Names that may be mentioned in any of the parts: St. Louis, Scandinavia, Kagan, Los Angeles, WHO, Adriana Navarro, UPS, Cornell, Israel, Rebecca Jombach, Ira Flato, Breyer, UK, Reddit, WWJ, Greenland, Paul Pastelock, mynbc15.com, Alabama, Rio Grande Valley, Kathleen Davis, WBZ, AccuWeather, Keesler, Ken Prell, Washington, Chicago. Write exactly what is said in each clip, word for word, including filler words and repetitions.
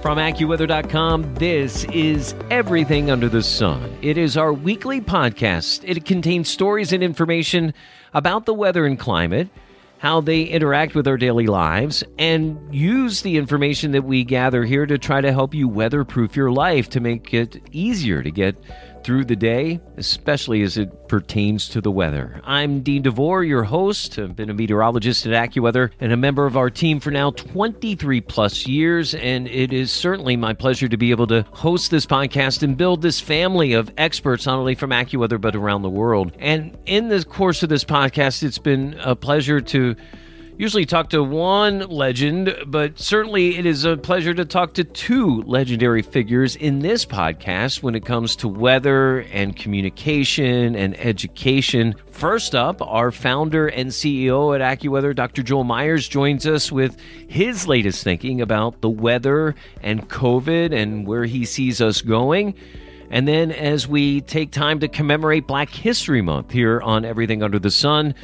From AccuWeather dot com, this is Everything Under the Sun. It is our weekly podcast. It contains stories and information about the weather and climate, how they interact with our daily lives, and use the information that we gather here to try to help you weatherproof your life to make it easier to get through the day, especially as it pertains to the weather. I'm Dean DeVore, your host. I've been a meteorologist at AccuWeather and a member of our team for now twenty-three plus years, and it is certainly my pleasure to be able to host this podcast and build this family of experts, not only from AccuWeather, but around the world. And in the course of this podcast, it's been a pleasure to usually talk to one legend, but certainly it is a pleasure to talk to two legendary figures in this podcast when it comes to weather and communication and education. First up, our founder and C E O at AccuWeather, Doctor Joel Myers, joins us with his latest thinking about the weather and COVID and where he sees us going. And then as we take time to commemorate Black History Month here on Everything Under the Sun,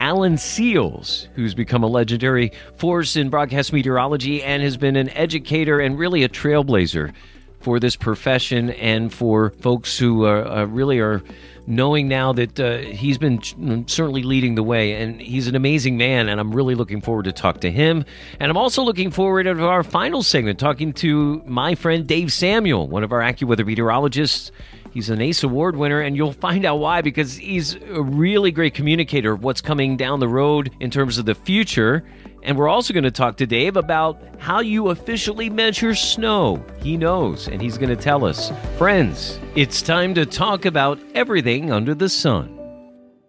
Alan Seals, who's become a legendary force in broadcast meteorology and has been an educator and really a trailblazer for this profession and for folks who are, uh, really are knowing now that uh, he's been certainly leading the way. And he's an amazing man, and I'm really looking forward to talk to him. And I'm also looking forward to our final segment, talking to my friend Dave Samuel, one of our AccuWeather meteorologists. He's an ACE Award winner, and you'll find out why, because he's a really great communicator of what's coming down the road in terms of the future. And we're also going to talk to Dave about how you officially measure snow. He knows, and he's going to tell us. Friends, it's time to talk about everything under the sun.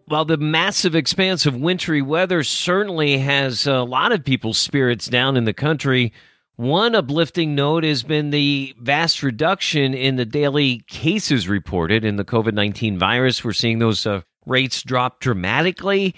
While the massive expanse of wintry weather certainly has a lot of people's spirits down in the country, one uplifting note has been the vast reduction in the daily cases reported in the COVID nineteen virus. We're seeing those uh, rates drop dramatically.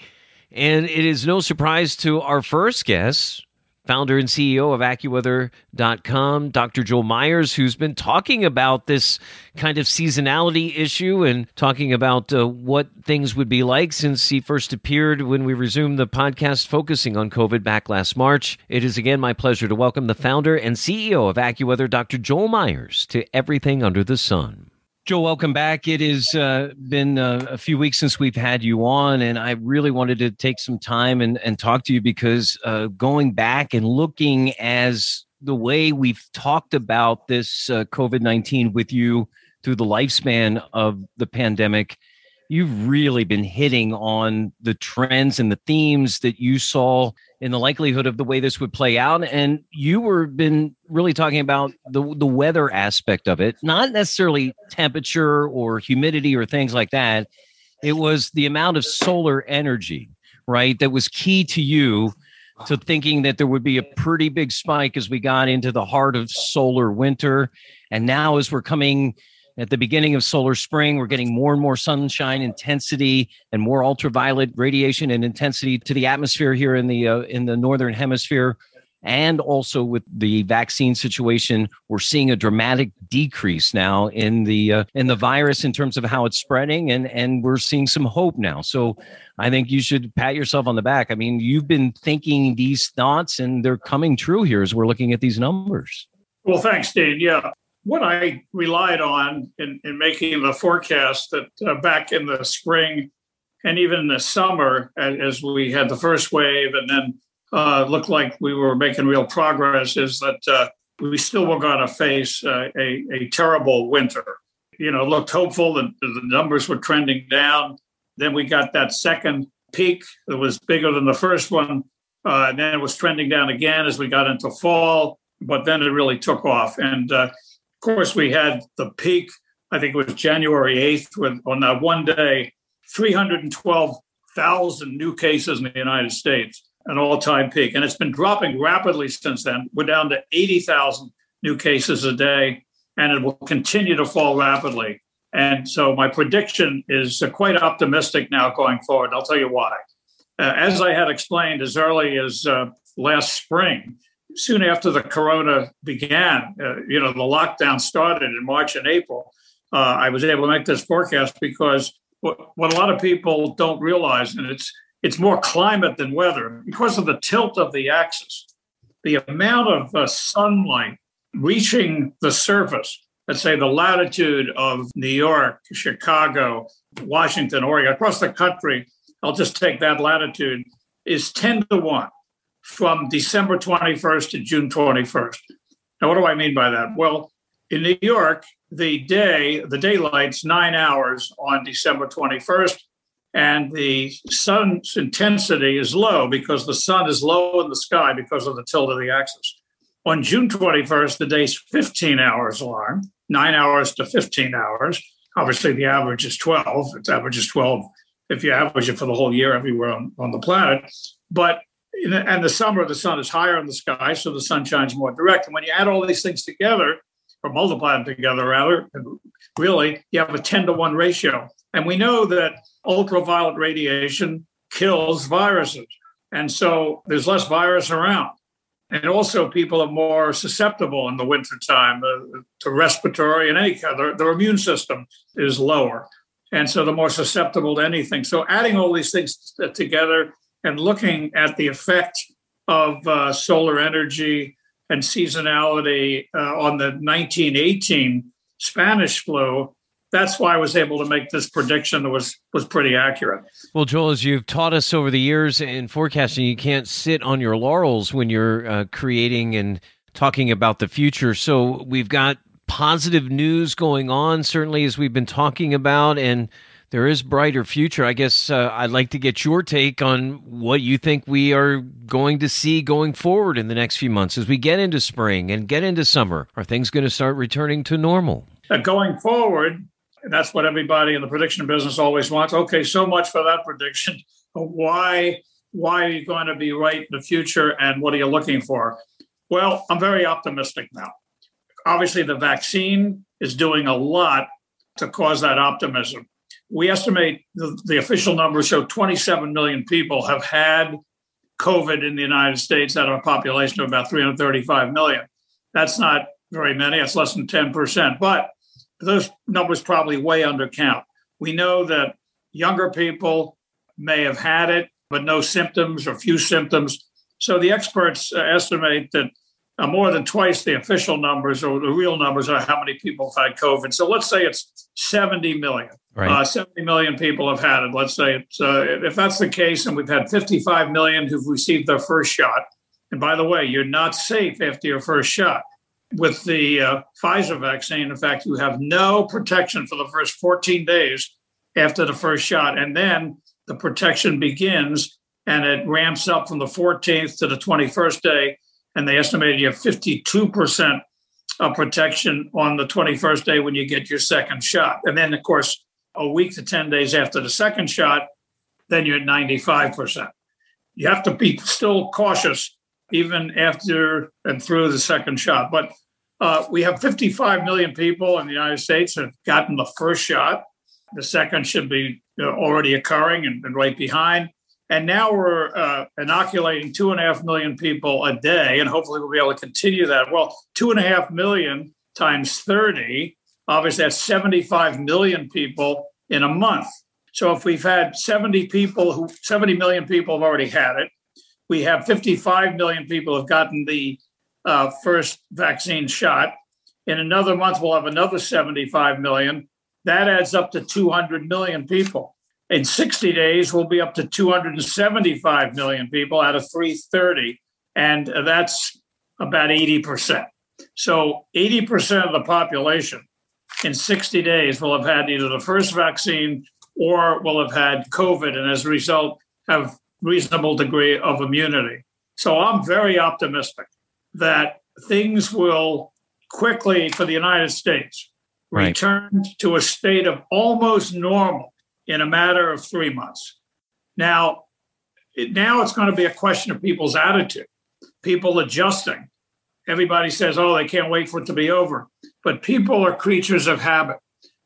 And it is no surprise to our first guest, founder and C E O of AccuWeather dot com, Doctor Joel Myers, who's been talking about this kind of seasonality issue and talking about uh, what things would be like since he first appeared when we resumed the podcast focusing on COVID back last March. It is again my pleasure to welcome the founder and C E O of AccuWeather, Doctor Joel Myers, to Everything Under the Sun. Joel, welcome back. It has uh, been uh, a few weeks since we've had you on, and I really wanted to take some time and, and talk to you because uh, going back and looking as the way we've talked about this uh, COVID nineteen with you through the lifespan of the pandemic, you've really been hitting on the trends and the themes that you saw in the likelihood of the way this would play out. And you were been really talking about the, the weather aspect of it, not necessarily temperature or humidity or things like that. It was the amount of solar energy, right, that was key to you to thinking that there would be a pretty big spike as we got into the heart of solar winter. And now as we're coming at the beginning of solar spring, we're getting more and more sunshine intensity and more ultraviolet radiation and intensity to the atmosphere here in the uh, in the northern hemisphere. And also with the vaccine situation, we're seeing a dramatic decrease now in the uh, in the virus in terms of how it's spreading, and and we're seeing some hope now. So I think you should pat yourself on the back. I mean, you've been thinking these thoughts, and they're coming true here as we're looking at these numbers. Well, thanks, Dean. Yeah. What I relied on in, in making the forecast that uh, back in the spring and even in the summer, as we had the first wave and then uh, looked like we were making real progress, is that uh, we still were going to face uh, a, a terrible winter. You know, looked hopeful and the numbers were trending down. Then we got that second peak that was bigger than the first one. Uh, and then it was trending down again as we got into fall, but then it really took off. And uh, Of course, we had the peak, I think it was January eighth, with on that one day, three hundred twelve thousand new cases in the United States. an all-time peak. And it's been dropping rapidly since then. We're down to eighty thousand new cases a day, and it will continue to fall rapidly. And so my prediction is quite optimistic now going forward. I'll tell you why. Uh, as I had explained as early as uh, last spring, soon after the corona began, uh, you know, the lockdown started in March and April, uh, I was able to make this forecast because what, what a lot of people don't realize, and it's it's more climate than weather, because of the tilt of the axis, the amount of uh, sunlight reaching the surface, let's say the latitude of New York, Chicago, Washington, Oregon, across the country, I'll just take that latitude, is ten to one from December twenty-first to June twenty-first. Now, what do I mean by that? Well, in New York, the day, the daylight's nine hours on December twenty-first, and the sun's intensity is low because the sun is low in the sky because of the tilt of the axis. On June twenty-first, the day's fifteen hours long, nine hours to fifteen hours. Obviously, the average is twelve. Its average is twelve if you average it for the whole year everywhere on, on the planet. But in the, and the summer, the sun is higher in the sky, so the sun shines more direct. And when you add all these things together, or multiply them together, rather, really, you have a ten to one ratio. And we know that ultraviolet radiation kills viruses. And so there's less virus around. And also people are more susceptible in the wintertime uh, to respiratory and any kind. Their, their immune system is lower. And so they're more susceptible to anything. So adding all these things together and looking at the effect of uh, solar energy and seasonality uh, on the nineteen eighteen Spanish flu, that's why I was able to make this prediction that was, was pretty accurate. Well, Joel, as you've taught us over the years in forecasting, you can't sit on your laurels when you're uh, creating and talking about the future. So we've got positive news going on, certainly, as we've been talking about, and there is brighter future. I guess uh, I'd like to get your take on what you think we are going to see going forward in the next few months as we get into spring and get into summer. Are things going to start returning to normal? Uh, going forward, that's what everybody in the prediction business always wants. Okay, so much for that prediction. Why, why are you going to be right in the future, and what are you looking for? Well, I'm very optimistic now. Obviously, the vaccine is doing a lot to cause that optimism. We estimate the, the official numbers show twenty-seven million people have had COVID in the United States out of a population of about three hundred thirty-five million. That's not very many. It's less than ten percent. But those numbers probably way undercount. We know that younger people may have had it, but no symptoms or few symptoms. So the experts estimate that more than twice the official numbers or the real numbers are how many people have had COVID. So let's say it's seventy million. Right. Uh, seventy million people have had it. Let's say it's, uh, if that's the case, and we've had fifty-five million who've received their first shot. And by the way, you're not safe after your first shot. With the uh, Pfizer vaccine, in fact, you have no protection for the first fourteen days after the first shot. And then the protection begins, and it ramps up from the fourteenth to the twenty-first day. And they estimated you have fifty-two percent of protection on the twenty-first day when you get your second shot. And then, of course, a week to ten days after the second shot, then you're at ninety-five percent. You have to be still cautious even after and through the second shot. But uh, we have fifty-five million people in the United States have gotten the first shot. The second should be you know, already occurring and, and right behind. And now we're uh, inoculating two and a half million people a day, and hopefully we'll be able to continue that. Well, two and a half million times thirty, obviously that's seventy-five million people in a month. So if we've had seventy people, who seventy million people have already had it, we have fifty-five million people have gotten the uh, first vaccine shot. In another month, we'll have another seventy-five million. That adds up to two hundred million people. In sixty days, we'll be up to two hundred seventy-five million people out of three hundred thirty, and that's about eighty percent. So eighty percent of the population in sixty days will have had either the first vaccine or will have had COVID, and as a result, have a reasonable degree of immunity. So I'm very optimistic that things will quickly, for the United States, right, return to a state of almost normal in a matter of three months. Now, It, now it's going to be a question of people's attitude, people adjusting. Everybody says, oh, they can't wait for it to be over. But people are creatures of habit.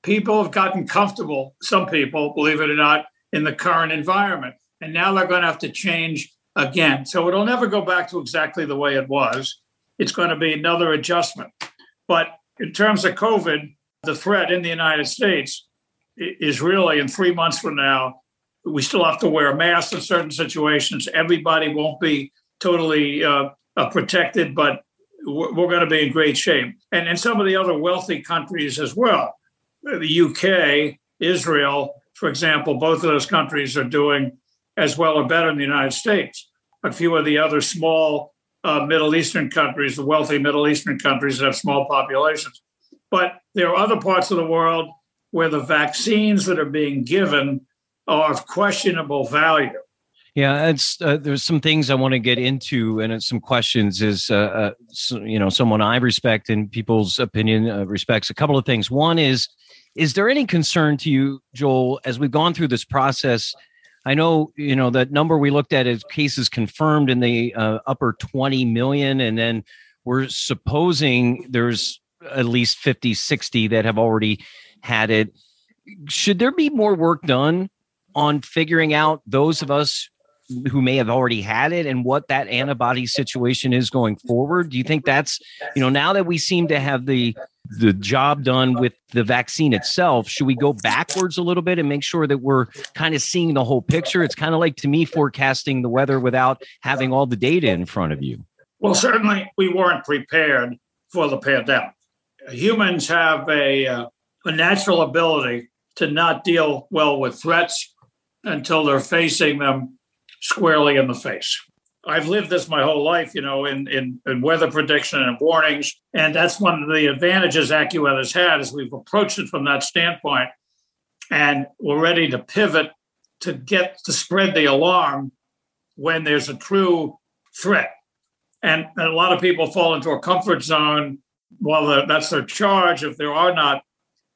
People have gotten comfortable, some people, believe it or not, in the current environment. And now they're going to have to change again. So it'll never go back to exactly the way it was. It's going to be another adjustment. But in terms of COVID, the threat in the United States is really in three months from now, we still have to wear masks in certain situations. Everybody won't be totally uh, uh, protected, but we're going to be in great shape. And in some of the other wealthy countries as well, the U K, Israel, for example, both of those countries are doing as well or better than the United States. A few of the other small uh, Middle Eastern countries, the wealthy Middle Eastern countries that have small populations. But there are other parts of the world where the vaccines that are being given are of questionable value. Yeah, it's uh, there's some things I want to get into, and it's some questions. Is uh, uh, so, you know, someone I respect and people's opinion uh, respects. A couple of things. One is, is there any concern to you, Joel, as we've gone through this process? I know, you know, that number we looked at is cases confirmed in the uh, upper twenty million, and then we're supposing there's at least fifty, sixty that have already had it. Should there be more work done on figuring out those of us who may have already had it and what that antibody situation is going forward? Do you think that's, you know, now that we seem to have the the job done with the vaccine itself, should we go backwards a little bit and make sure that we're kind of seeing the whole picture? It's kind of like, to me, forecasting the weather without having all the data in front of you. Well, certainly we weren't prepared for the pandemic. Humans have a, uh, a natural ability to not deal well with threats until they're facing them squarely in the face. I've lived this my whole life, you know, in, in, in weather prediction and warnings. And that's one of the advantages AccuWeather's had is we've approached it from that standpoint. And we're ready to pivot to get to spread the alarm when there's a true threat. And, and a lot of people fall into a comfort zone while that's their charge. If there are not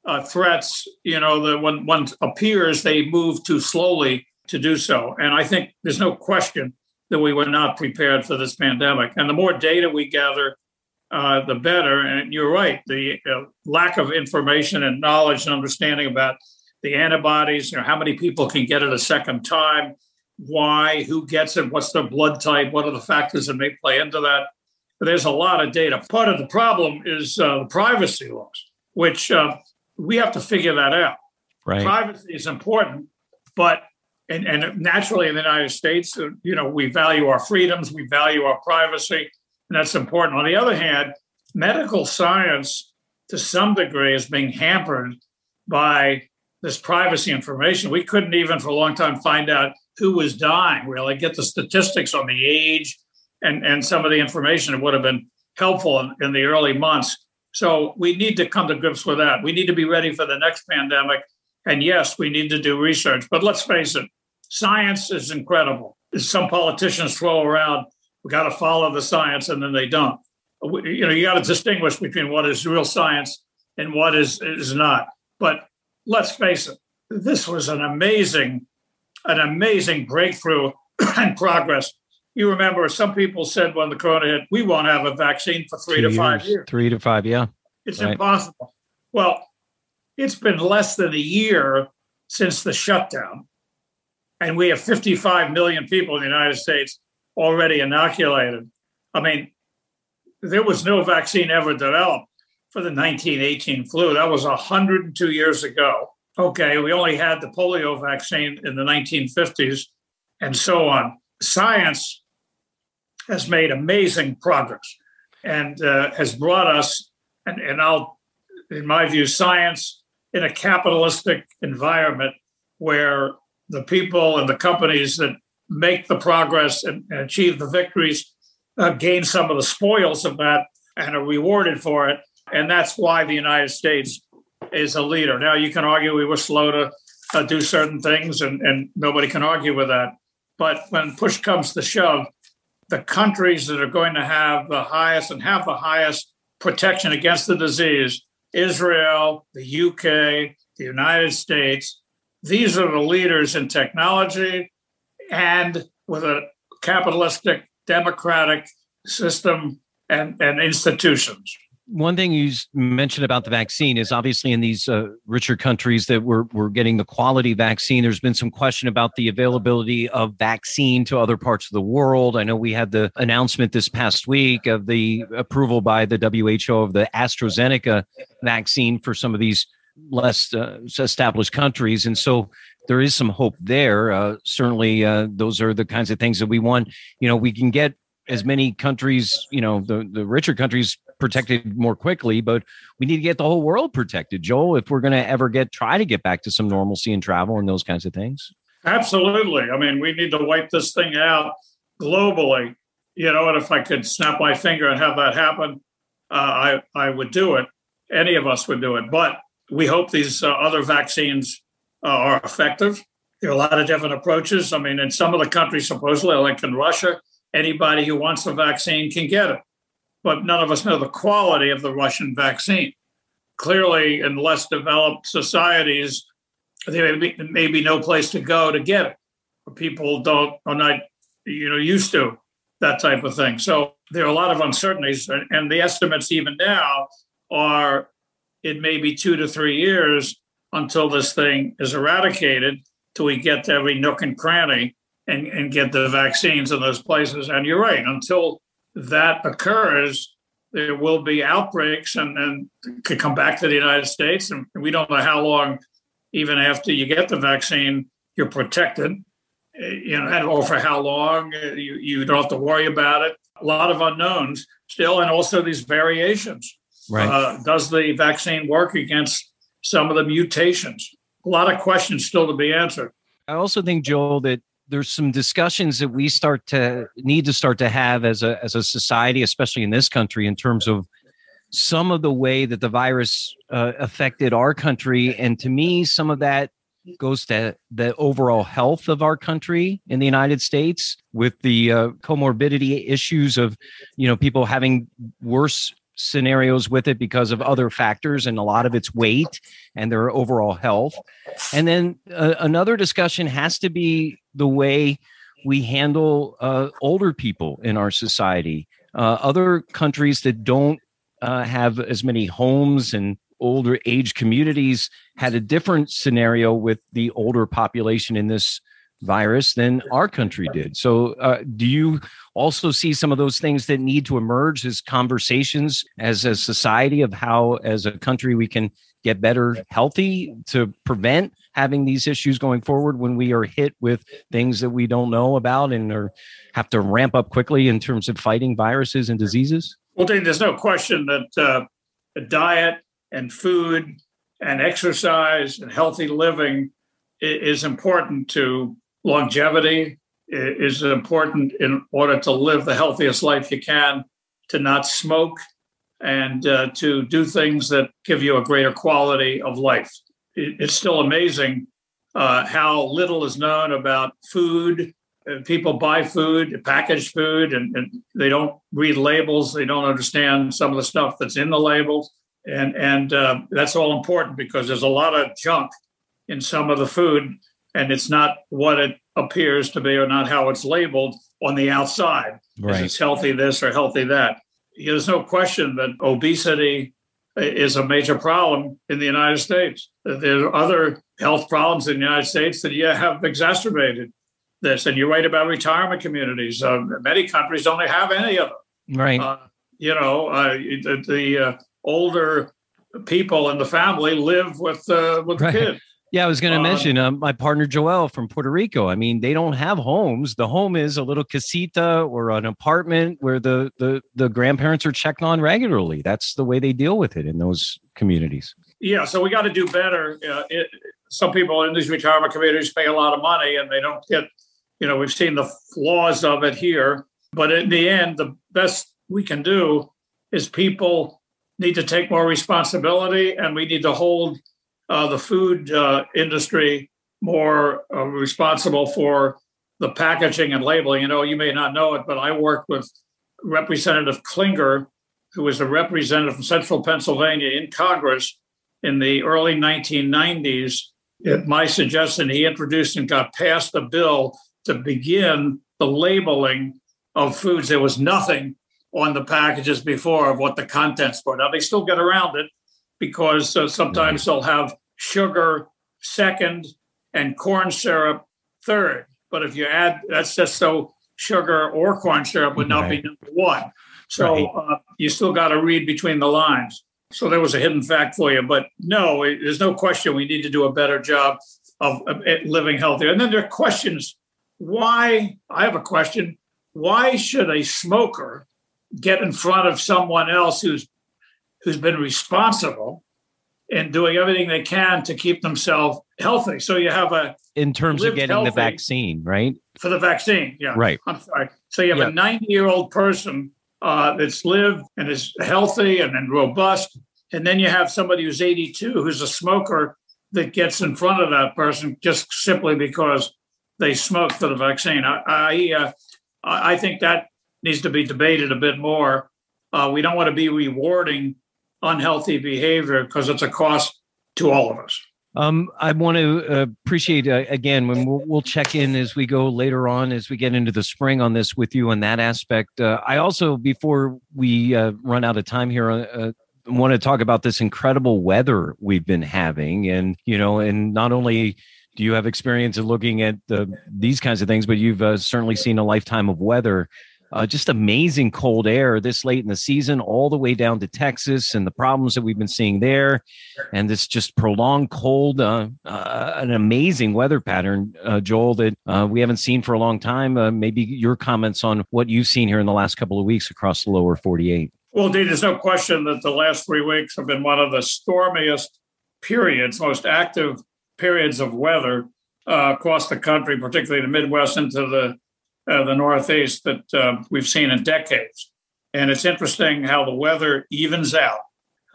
Uh, threats, you know, that when one appears, they move too slowly to do so. And I think there's no question that we were not prepared for this pandemic. And the more data we gather, uh, the better. And you're right, the uh, lack of information and knowledge and understanding about the antibodies, you know, how many people can get it a second time, why, who gets it, what's their blood type, what are the factors that may play into that. But there's a lot of data. Part of the problem is uh, the privacy laws, which uh, we have to figure that out. Right. Privacy is important, but, and, and naturally in the United States, you know, we value our freedoms, we value our privacy, and that's important. On the other hand, medical science to some degree is being hampered by this privacy information. We couldn't even for a long time find out who was dying, really, get the statistics on the age and, and some of the information that would have been helpful in, in the early months. So we need to come to grips with that. We need to be ready for the next pandemic. And yes, we need to do research. But let's face it, science is incredible. Some politicians throw around, we got to follow the science, and then they don't. You know, you got to distinguish between what is real science and what is, is not. But let's face it, this was an amazing, an amazing breakthrough and progress. You remember some people said when the corona hit, we won't have a vaccine for three Two to years, five years. Three to five, yeah. It's right. Impossible. Well, it's been less than a year since the shutdown. And we have fifty-five million people in the United States already inoculated. I mean, there was no vaccine ever developed for the nineteen eighteen flu. That was one hundred two years ago. Okay, we only had the polio vaccine in the nineteen fifties and so on. Science has made amazing progress and uh, has brought us, and, and I'll, in my view, science in a capitalistic environment where the people and the companies that make the progress and, and achieve the victories uh, gain some of the spoils of that and are rewarded for it. And that's why the United States is a leader. Now, you can argue we were slow to uh, do certain things, and, and nobody can argue with that. But when push comes to shove, the countries that are going to have the highest and have the highest protection against the disease, Israel, the U K, the United States, these are the leaders in technology and with a capitalistic, democratic system and, and institutions. One thing you mentioned about the vaccine is obviously in these uh, richer countries that we're, we're getting the quality vaccine. There's been some question about the availability of vaccine to other parts of the world. I know we had the announcement this past week of the approval by the W H O of the AstraZeneca vaccine for some of these less uh, established countries. And so there is some hope there. Uh, certainly, uh, those are the kinds of things that we want. You know, we can get as many countries, you know, the, the richer countries protected more quickly, but we need to get the whole world protected, Joel, if we're going to ever get, try to get back to some normalcy in travel and those kinds of things. Absolutely. I mean, we need to wipe this thing out globally, you know, and if I could snap my finger and have that happen, uh, I, I would do it. Any of us would do it, but we hope these uh, other vaccines uh, are effective. There are a lot of different approaches. I mean, in some of the countries, supposedly, like in Russia, anybody who wants a vaccine can get it. But none of us know the quality of the Russian vaccine. Clearly, in less developed societies, there may be, may be no place to go to get it. People don't are not you know used to that type of thing. So there are a lot of uncertainties, and, and the estimates even now are it may be two to three years until this thing is eradicated, till we get to every nook and cranny and, and get the vaccines in those places. And you're right, until that occurs, there will be outbreaks and, and could come back to the United States. And we don't know how long, even after you get the vaccine, you're protected, you know, and or for how long you, you don't have to worry about it. A lot of unknowns still, and also these variations. Right. Uh, does the vaccine work against some of the mutations? A lot of questions still to be answered. I also think, Joel, that there's some discussions that we start to need to start to have as a as a society, especially in this country, in terms of some of the way that the virus uh, affected our country. And to me, some of that goes to the overall health of our country in the United States, with the uh, comorbidity issues of, you know, people having worse scenarios with it because of other factors, and a lot of it's weight and their overall health. And then uh, another discussion has to be the way we handle uh, older people in our society. Uh, other countries that don't uh, have as many homes and older age communities had a different scenario with the older population in this virus than our country did. So uh, do you also see some of those things that need to emerge as conversations as a society of how, as a country, we can get better healthy to prevent having these issues going forward when we are hit with things that we don't know about and are, have to ramp up quickly in terms of fighting viruses and diseases? Well, Dave, there's no question that uh, diet and food and exercise and healthy living is important to longevity, is important in order to live the healthiest life you can, to not smoke, and uh, to do things that give you a greater quality of life. It's still amazing uh, how little is known about food. People buy food, packaged food, and, and they don't read labels. They don't understand some of the stuff that's in the labels. And, and uh, that's all important because there's a lot of junk in some of the food, and it's not what it appears to be or not how it's labeled on the outside. Right. It's healthy this or healthy that. There's no question that obesity is a major problem in the United States. There are other health problems in the United States that yeah, have exacerbated this. And you're right about retirement communities. Uh, many countries don't have any of them. Right. Uh, you know, uh, the, the uh, older people in the family live with, uh, with right. the kids. Yeah, I was going to mention um, my partner, Joel, from Puerto Rico. I mean, they don't have homes. The home is a little casita or an apartment where the, the, the grandparents are checked on regularly. That's the way they deal with it in those communities. Yeah, so we got to do better. Uh, it, some people in these retirement communities pay a lot of money and they don't get, you know, we've seen the flaws of it here. But in the end, the best we can do is people need to take more responsibility, and we need to hold Uh, the food uh, industry more uh, responsible for the packaging and labeling. You know, you may not know it, but I worked with Representative Klinger, who was a representative from Central Pennsylvania in Congress in the early nineteen nineties. At my suggestion, he introduced and got passed a bill to begin the labeling of foods. There was nothing on the packages before of what the contents were. Now, they still get around it because uh, sometimes they'll have sugar second and corn syrup third. But if you add, that's just so sugar or corn syrup would not right. be number one. So uh, you still got to read between the lines. So there was a hidden fact for you. But no, it, there's no question we need to do a better job of, of living healthier. And then there are questions. Why? I have a question. Why should a smoker get in front of someone else who's who's been responsible in doing everything they can to keep themselves healthy? So you have a in terms of getting the vaccine, right? For the vaccine, yeah. Right. I'm sorry. So you have yeah. a ninety-year-old person uh, that's lived and is healthy and, and robust, and then you have somebody who's eighty-two who's a smoker that gets in front of that person just simply because they smoked for the vaccine. I I, uh, I think that needs to be debated a bit more. Uh, we don't want to be rewarding unhealthy behavior because it's a cost to all of us. Um, I want to appreciate, uh, again, when we'll, we'll check in as we go later on, as we get into the spring on this with you on that aspect. Uh, I also, before we uh, run out of time here, uh, want to talk about this incredible weather we've been having. And, you know, and not only do you have experience in looking at the, these kinds of things, but you've uh, certainly seen a lifetime of weather. Uh, just amazing cold air this late in the season, all the way down to Texas and the problems that we've been seeing there. And this just prolonged cold, uh, uh, an amazing weather pattern, uh, Joel, that uh, we haven't seen for a long time. Uh, maybe your comments on what you've seen here in the last couple of weeks across the lower forty-eight. Well, Dean, there's no question that the last three weeks have been one of the stormiest periods, most active periods of weather uh, across the country, particularly the Midwest into the Uh, the Northeast that uh, we've seen in decades. And it's interesting how the weather evens out.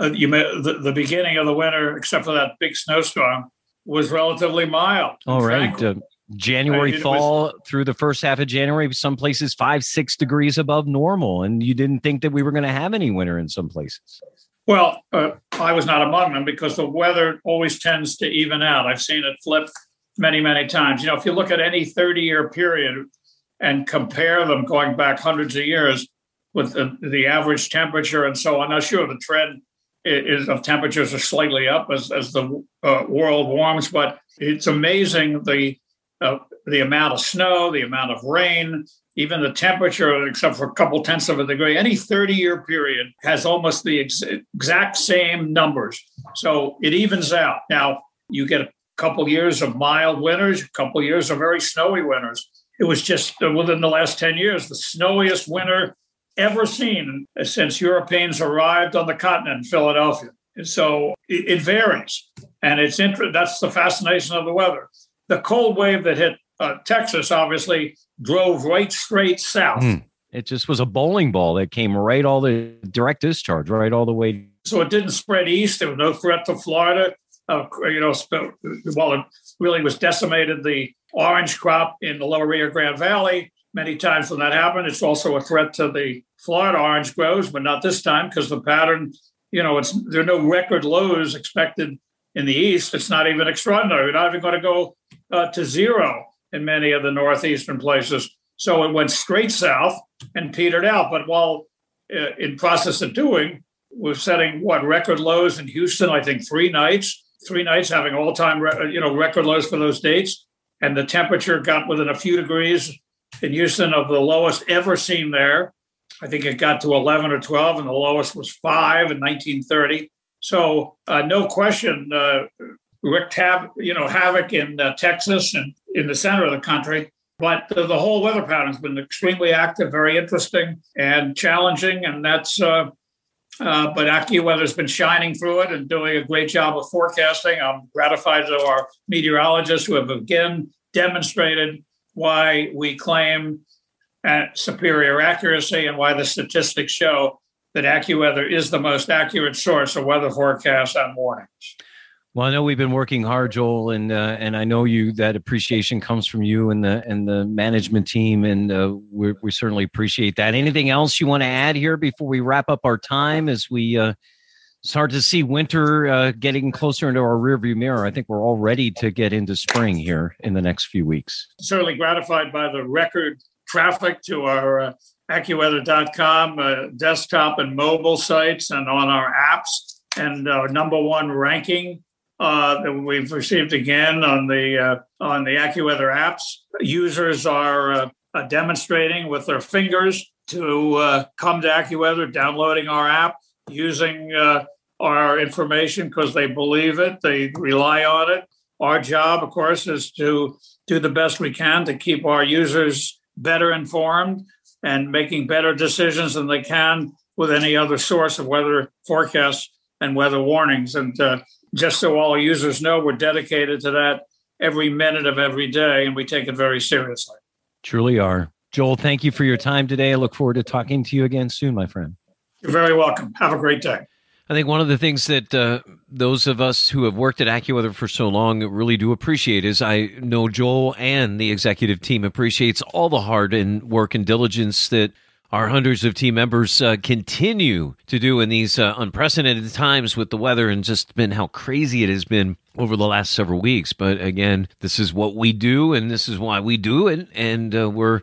Uh, you may, the, the beginning of the winter, except for that big snowstorm, was relatively mild. All right. Uh, January I mean, fall was, through the first half of January, some places five, six degrees above normal. And you didn't think that we were going to have any winter in some places. Well, uh, I was not among them because the weather always tends to even out. I've seen it flip many, many times. You know, if you look at any thirty-year period, and compare them going back hundreds of years with the, the average temperature and so on. Now, sure, the trend is of temperatures are slightly up as, as the uh, world warms, but it's amazing the uh, the amount of snow, the amount of rain, even the temperature, except for a couple tenths of a degree. Any thirty-year period has almost the ex- exact same numbers. So it evens out. Now, you get a couple years of mild winters, a couple years of very snowy winters. It was just uh, within the last ten years, the snowiest winter ever seen since Europeans arrived on the continent in Philadelphia. And so it, it varies. And it's inter- that's the fascination of the weather. The cold wave that hit uh, Texas, obviously, drove right straight south. Mm. It just was a bowling ball that came right all the direct discharge, right all the way. So it didn't spread east. There was no threat to Florida. Uh, you know, well, it really was decimated the orange crop in the lower Rio Grande Valley. Many times when that happened, it's also a threat to the Florida orange groves, but not this time because the pattern, you know, it's there are no record lows expected in the east. It's not even extraordinary. We're not even going to go uh, to zero in many of the northeastern places. So it went straight south and petered out. But while uh, in process of doing, we're setting, what, record lows in Houston, I think three nights, three nights having all-time, re- you know, record lows for those dates. And the temperature got within a few degrees in Houston of the lowest ever seen there. I think it got to eleven or twelve, and the lowest was five in nineteen thirty. So uh, no question, uh, wreaked havoc, you know, havoc in uh, Texas and in the center of the country. But the, the whole weather pattern has been extremely active, very interesting and challenging. And that's, uh, uh, but AccuWeather has been shining through it and doing a great job of forecasting. I'm gratified to our meteorologists who have again demonstrated why we claim superior accuracy and why the statistics show that AccuWeather is the most accurate source of weather forecasts and warnings. Well, I know we've been working hard, Joel, and uh, and I know you that appreciation comes from you and the and the management team, and uh, we we certainly appreciate that. Anything else you want to add here before we wrap up our time as we uh, start to see winter uh, getting closer into our rearview mirror? I think we're all ready to get into spring here in the next few weeks. Certainly gratified by the record traffic to our uh, AccuWeather dot com uh, desktop and mobile sites and on our apps. And our number one ranking uh, that we've received again on the uh, on the AccuWeather apps. Users are uh, uh, demonstrating with their fingers to uh, come to AccuWeather, downloading our app, using uh, our information because they believe it, they rely on it. Our job, of course, is to do the best we can to keep our users better informed and making better decisions than they can with any other source of weather forecasts and weather warnings. And uh, just so all users know, we're dedicated to that every minute of every day, and we take it very seriously. Truly are. Joel, thank you for your time today. I look forward to talking to you again soon, my friend. You're very welcome. Have a great day. I think one of the things that uh, those of us who have worked at AccuWeather for so long really do appreciate is I know Joel and the executive team appreciates all the hard and work and diligence that our hundreds of team members uh, continue to do in these uh, unprecedented times with the weather and just been how crazy it has been over the last several weeks. But again, this is what we do, and this is why we do it, and uh, we're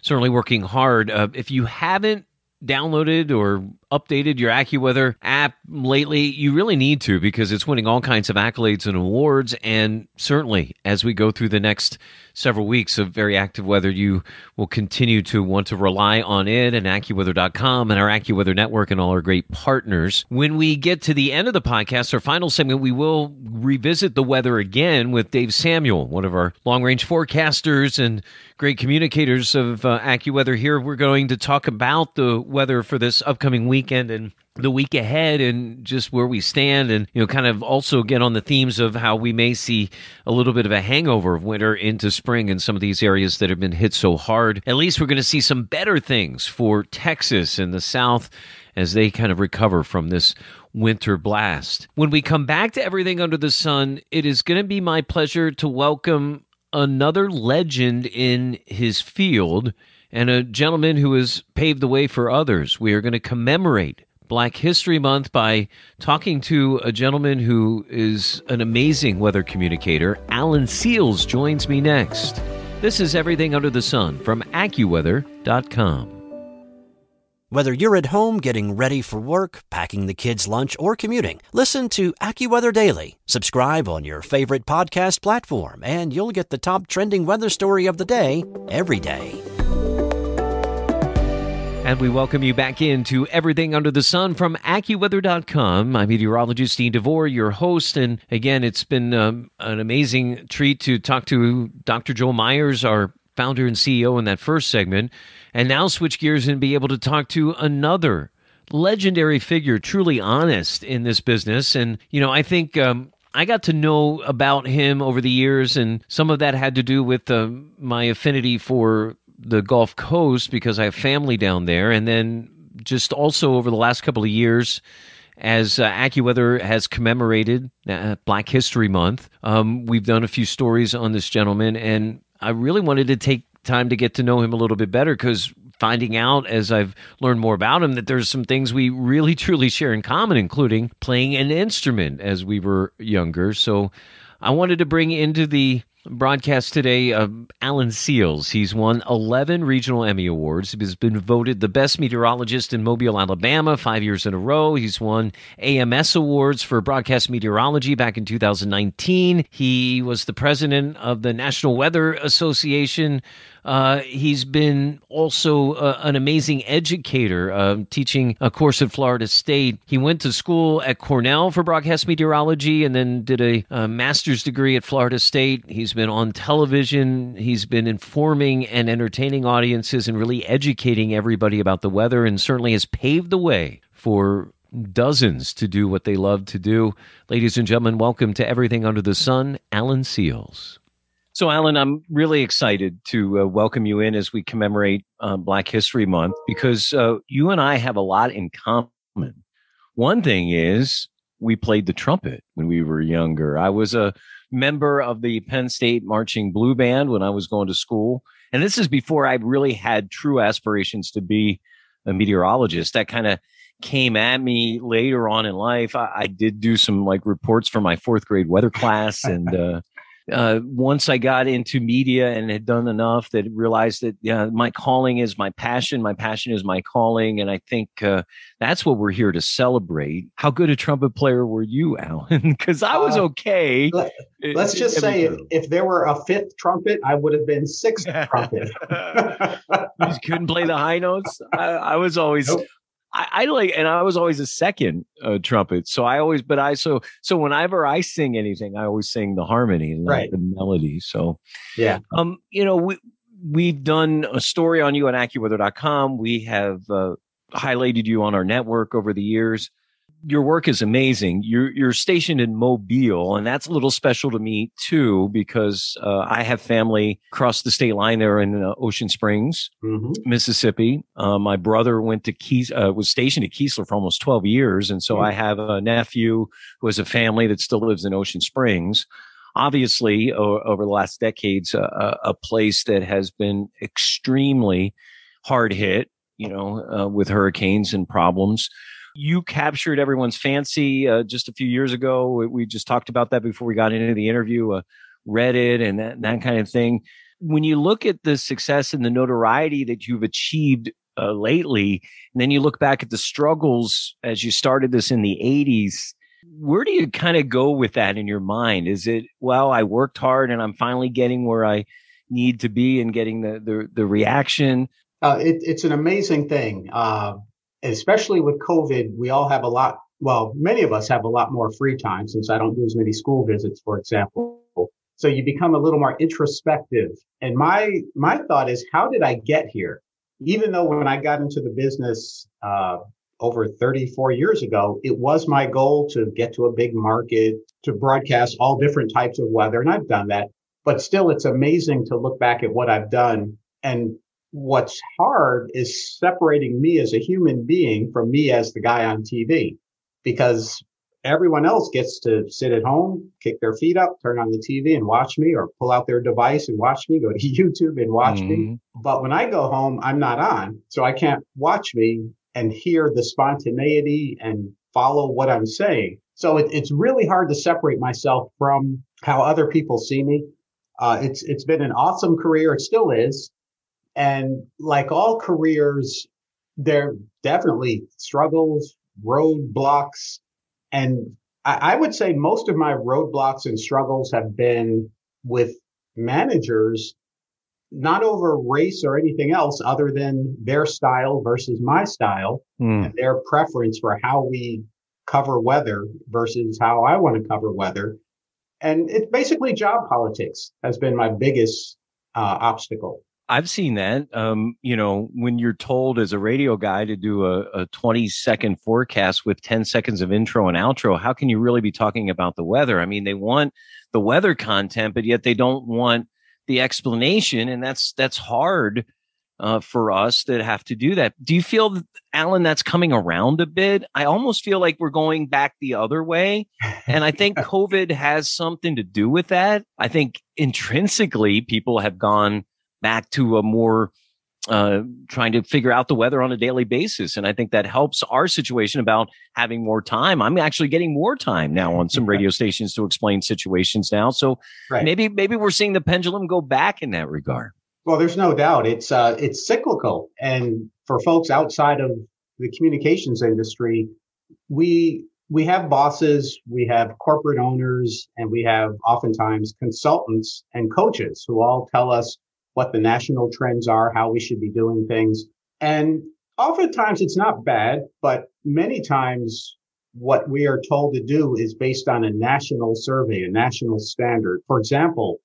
certainly working hard. Uh, if you haven't downloaded or updated your AccuWeather app lately, you really need to, because it's winning all kinds of accolades and awards. And certainly as we go through the next several weeks of very active weather, you will continue to want to rely on it and AccuWeather dot com and our AccuWeather network and all our great partners. When we get to the end of the podcast, our final segment, we will revisit the weather again with Dave Samuel, one of our long-range forecasters and great communicators of uh, AccuWeather here. We're going to talk about the weather for this upcoming week weekend and the week ahead and just where we stand, and, you know, kind of also get on the themes of how we may see a little bit of a hangover of winter into spring in some of these areas that have been hit so hard. At least we're going to see some better things for Texas and the South as they kind of recover from this winter blast. When we come back to Everything Under the Sun, it is going to be my pleasure to welcome another legend in his field, and a gentleman who has paved the way for others. We are going to commemorate Black History Month by talking to a gentleman who is an amazing weather communicator. Alan Seals joins me next. This is Everything Under the Sun from AccuWeather dot com. Whether you're at home getting ready for work, packing the kids' lunch, or commuting, listen to AccuWeather Daily. Subscribe on your favorite podcast platform, and you'll get the top trending weather story of the day every day. And we welcome you back into Everything Under the Sun from AccuWeather dot com. I'm meteorologist Dean DeVore, your host. And again, it's been um, an amazing treat to talk to Doctor Joel Myers, our founder and C E O, in that first segment. And now switch gears and be able to talk to another legendary figure, truly honest in this business. And, you know, I think um, I got to know about him over the years, and some of that had to do with uh, my affinity for the Gulf Coast because I have family down there. And then just also over the last couple of years, as uh, AccuWeather has commemorated uh, Black History Month, um, we've done a few stories on this gentleman, and I really wanted to take time to get to know him a little bit better, because finding out as I've learned more about him that there's some things we really truly share in common, including playing an instrument as we were younger. So I wanted to bring into the broadcast today of uh, Alan Seals. He's won eleven regional Emmy Awards. He's been voted the best meteorologist in Mobile, Alabama, five years in a row. He's won A M S Awards for broadcast meteorology back in two thousand nineteen. He was the president of the National Weather Association. Uh, he's been also uh, an amazing educator, uh, teaching a course at Florida State. He went to school at Cornell for broadcast meteorology and then did a, a master's degree at Florida State. He's been on television. He's been informing and entertaining audiences and really educating everybody about the weather, and certainly has paved the way for dozens to do what they love to do. Ladies and gentlemen, welcome to Everything Under the Sun, Alan Seals. So, Alan, I'm really excited to uh, welcome you in as we commemorate um, Black History Month, because uh, you and I have a lot in common. One thing is we played the trumpet when we were younger. I was a member of the Penn State Marching Blue Band when I was going to school. And this is before I really had true aspirations to be a meteorologist. That kind of came at me later on in life. I, I did do some like reports for my fourth grade weather class and uh uh, once I got into media and had done enough, that realized that yeah, my calling is my passion. My passion is my calling. And I think uh, that's what we're here to celebrate. How good a trumpet player were you, Alan? Because I was okay. Uh, let, let's just say if, if there were a fifth trumpet, I would have been sixth trumpet. You just couldn't play the high notes. I, I was always... Nope. I, I like, and I was always a second uh, trumpet. So I always, but I, so, so whenever I sing anything, I always sing the harmony, and right. the melody. So, yeah. Um, you know, we, we've done a story on you on AccuWeather dot com. We have uh, highlighted you on our network over the years. Your work is amazing. You're, you're stationed in Mobile, and that's a little special to me too, because uh, I have family across the state line there in uh, Ocean Springs, mm-hmm. Mississippi. Uh, my brother went to Keith, uh, was stationed at Keesler for almost twelve years. And so mm-hmm. I have a nephew who has a family that still lives in Ocean Springs. Obviously, o- over the last decades, uh, a place that has been extremely hard hit, you know, uh, with hurricanes and problems. You captured everyone's fancy uh, just a few years ago. We, we just talked about that before we got into the interview, uh, Reddit and that, that kind of thing. When you look at the success and the notoriety that you've achieved uh, lately, and then you look back at the struggles as you started this in the eighties, where do you kind of go with that in your mind? Is it, well, I worked hard and I'm finally getting where I need to be and getting the, the, the reaction? Uh, it, it's an amazing thing. Uh Especially with COVID, we all have a lot, well, many of us have a lot more free time, since I don't do as many school visits, for example. So you become a little more introspective. And my my thought is, how did I get here? Even though when I got into the business uh, over thirty-four years ago, it was my goal to get to a big market, to broadcast all different types of weather. And I've done that. But still, it's amazing to look back at what I've done. And what's hard is separating me as a human being from me as the guy on T V, because everyone else gets to sit at home, kick their feet up, turn on the T V and watch me, or pull out their device and watch me, go to YouTube and watch mm-hmm. me. But when I go home, I'm not on, so I can't watch me and hear the spontaneity and follow what I'm saying. So it, it's really hard to separate myself from how other people see me. Uh, it's it's been an awesome career. It still is. And like all careers, there are definitely struggles, roadblocks. And I, I would say most of my roadblocks and struggles have been with managers, not over race or anything else other than their style versus my style mm. and their preference for how we cover weather versus how I want to cover weather. And it's basically job politics has been my biggest uh, obstacle. I've seen that, um, you know, when you're told as a radio guy to do a, a twenty second forecast with ten seconds of intro and outro, how can you really be talking about the weather? I mean, they want the weather content, but yet they don't want the explanation. And that's that's hard uh, for us that have to do that. Do you feel, Alan, that's coming around a bit? I almost feel like we're going back the other way. And I think COVID has something to do with that. I think intrinsically people have gone back to a more uh, trying to figure out the weather on a daily basis. And I think that helps our situation about having more time. I'm actually getting more time now on some radio stations to explain situations now. So right. maybe maybe we're seeing the pendulum go back in that regard. Well, there's no doubt. It's uh, it's cyclical. And for folks outside of the communications industry, we we have bosses, we have corporate owners, and we have oftentimes consultants and coaches who all tell us what the national trends are, how we should be doing things. And oftentimes it's not bad, but many times what we are told to do is based on a national survey, a national standard. For example,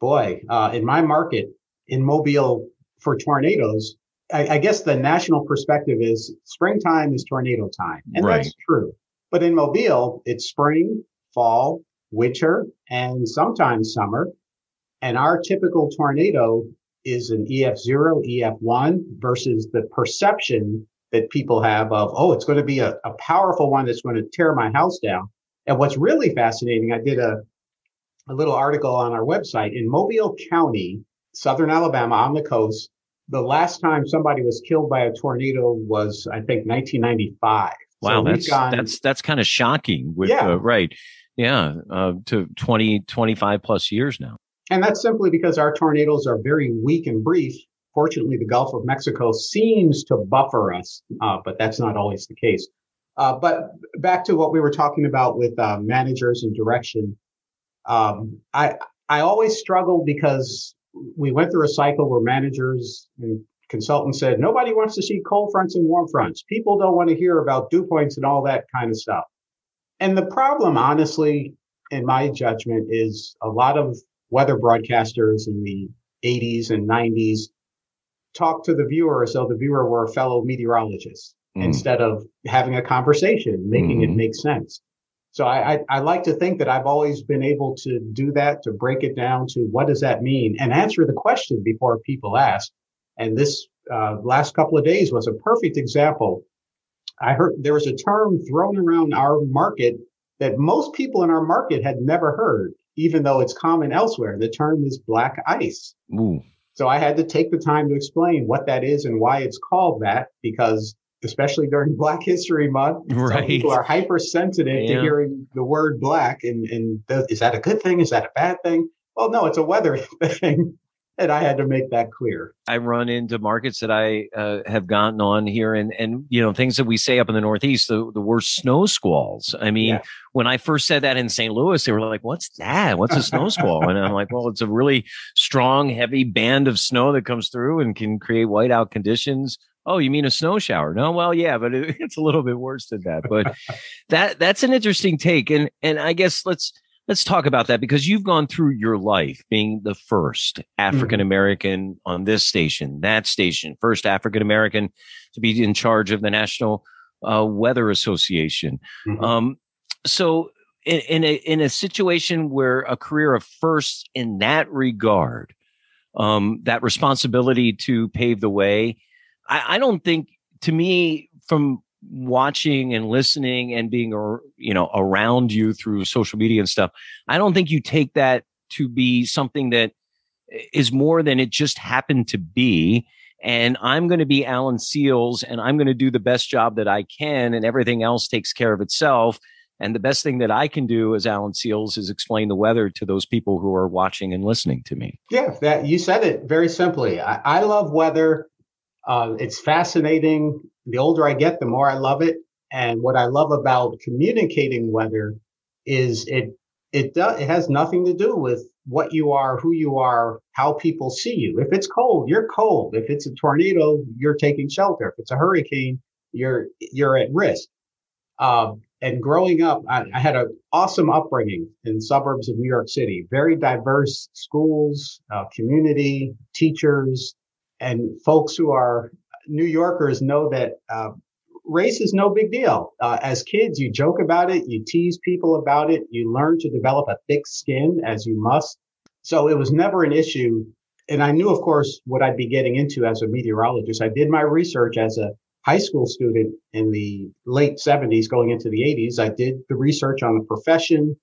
boy, uh, in my market, in Mobile for tornadoes, I, I guess the national perspective is springtime is tornado time. And right. that's true. But in Mobile, it's spring, fall, winter, and sometimes summer. And our typical tornado is an E F zero, E F one versus the perception that people have of, oh, it's going to be a, a powerful one that's going to tear my house down. And what's really fascinating, I did a, a little article on our website. In Mobile County, southern Alabama, on the coast, the last time somebody was killed by a tornado was, I think, nineteen ninety-five. Wow, so that's, gone, that's that's kind of shocking. With yeah. uh, right. yeah, uh, to twenty, twenty-five plus years now. And that's simply because our tornadoes are very weak and brief. Fortunately, the Gulf of Mexico seems to buffer us, uh, but that's not always the case. Uh, but back to what we were talking about with uh, managers and direction. Um, I I always struggle because we went through a cycle where managers and consultants said, nobody wants to see cold fronts and warm fronts. People don't want to hear about dew points and all that kind of stuff. And the problem, honestly, in my judgment, is a lot of weather broadcasters in the eighties and nineties talk to the viewer as though the viewer were a fellow meteorologist mm. instead of having a conversation, making mm. it make sense. So I, I, I like to think that I've always been able to do that, to break it down to what does that mean and answer the question before people ask. And this uh, last couple of days was a perfect example. I heard there was a term thrown around our market that most people in our market had never heard, even though it's common elsewhere. The term is black ice. Mm. So I had to take the time to explain what that is and why it's called that, because especially during Black History Month, right. Some people are hypersensitive yeah. to hearing the word black. And, and th- is that a good thing? Is that a bad thing? Well, no, it's a weather thing. And I had to make that clear. I run into markets that I uh, have gotten on here and, and, you know, things that we say up in the Northeast, the, the worst snow squalls. I mean, yeah. when I first said that in Saint Louis, they were like, what's that? What's a snow squall? And I'm like, well, it's a really strong, heavy band of snow that comes through and can create whiteout conditions. Oh, you mean a snow shower? No, well, yeah, but it, it's a little bit worse than that. But that that's an interesting take. And, and I guess let's. Let's talk about that, because you've gone through your life being the first African-American mm-hmm. on this station, that station, first African-American to be in charge of the National uh, Weather Association. Mm-hmm. Um, so in, in, a, in a situation where a career of firsts in that regard, um, that responsibility to pave the way, I, I don't think, to me, from watching and listening and being, you know, around you through social media and stuff, I don't think you take that to be something that is more than it just happened to be. And I'm going to be Alan Seals, and I'm going to do the best job that I can, and everything else takes care of itself. And the best thing that I can do as Alan Seals is explain the weather to those people who are watching and listening to me. Yeah, that you said it very simply. I, I love weather. Uh, it's fascinating. The older I get, the more I love it. And what I love about communicating weather is it it does it has nothing to do with what you are, who you are, how people see you. If it's cold, you're cold. If it's a tornado, you're taking shelter. If it's a hurricane, you're you're at risk. Um, and growing up, I, I had an awesome upbringing in suburbs of New York City. Very diverse schools, uh, community, teachers, and folks who are New Yorkers know that uh, race is no big deal. Uh, as kids, you joke about it, you tease people about it, you learn to develop a thick skin as you must. So it was never an issue. And I knew, of course, what I'd be getting into as a meteorologist. I did my research as a high school student in the late seventies, going into the eighties. I did the research on the profession.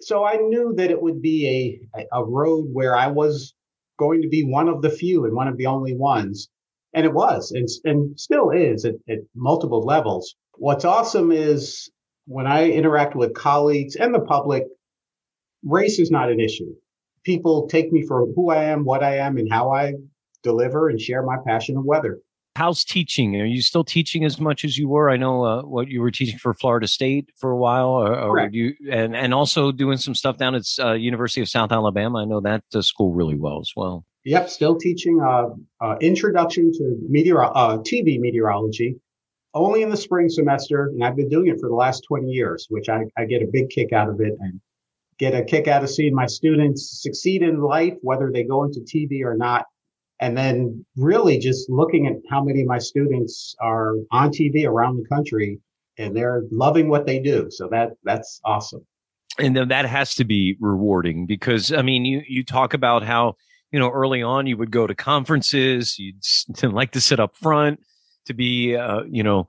So I knew that it would be a, a road where I was going to be one of the few and one of the only ones. And it was, and, and still is at, at multiple levels. What's awesome is when I interact with colleagues and the public, race is not an issue. People take me for who I am, what I am, and how I deliver and share my passion of weather. How's teaching? Are you still teaching as much as you were? I know uh, what you were teaching for Florida State for a while, or, or you, and, and also doing some stuff down at uh, University of South Alabama. I know that uh, school really well as well. Yep, still teaching uh, uh, Introduction to meteor- uh, T V Meteorology, only in the spring semester, and I've been doing it for the last twenty years, which I, I get a big kick out of it, and get a kick out of seeing my students succeed in life, whether they go into T V or not, and then really just looking at how many of my students are on T V around the country, and they're loving what they do, so that that's awesome. And then that has to be rewarding, because, I mean, you you talk about how, you know, early on, you would go to conferences, you'd like to sit up front to be, uh, you know,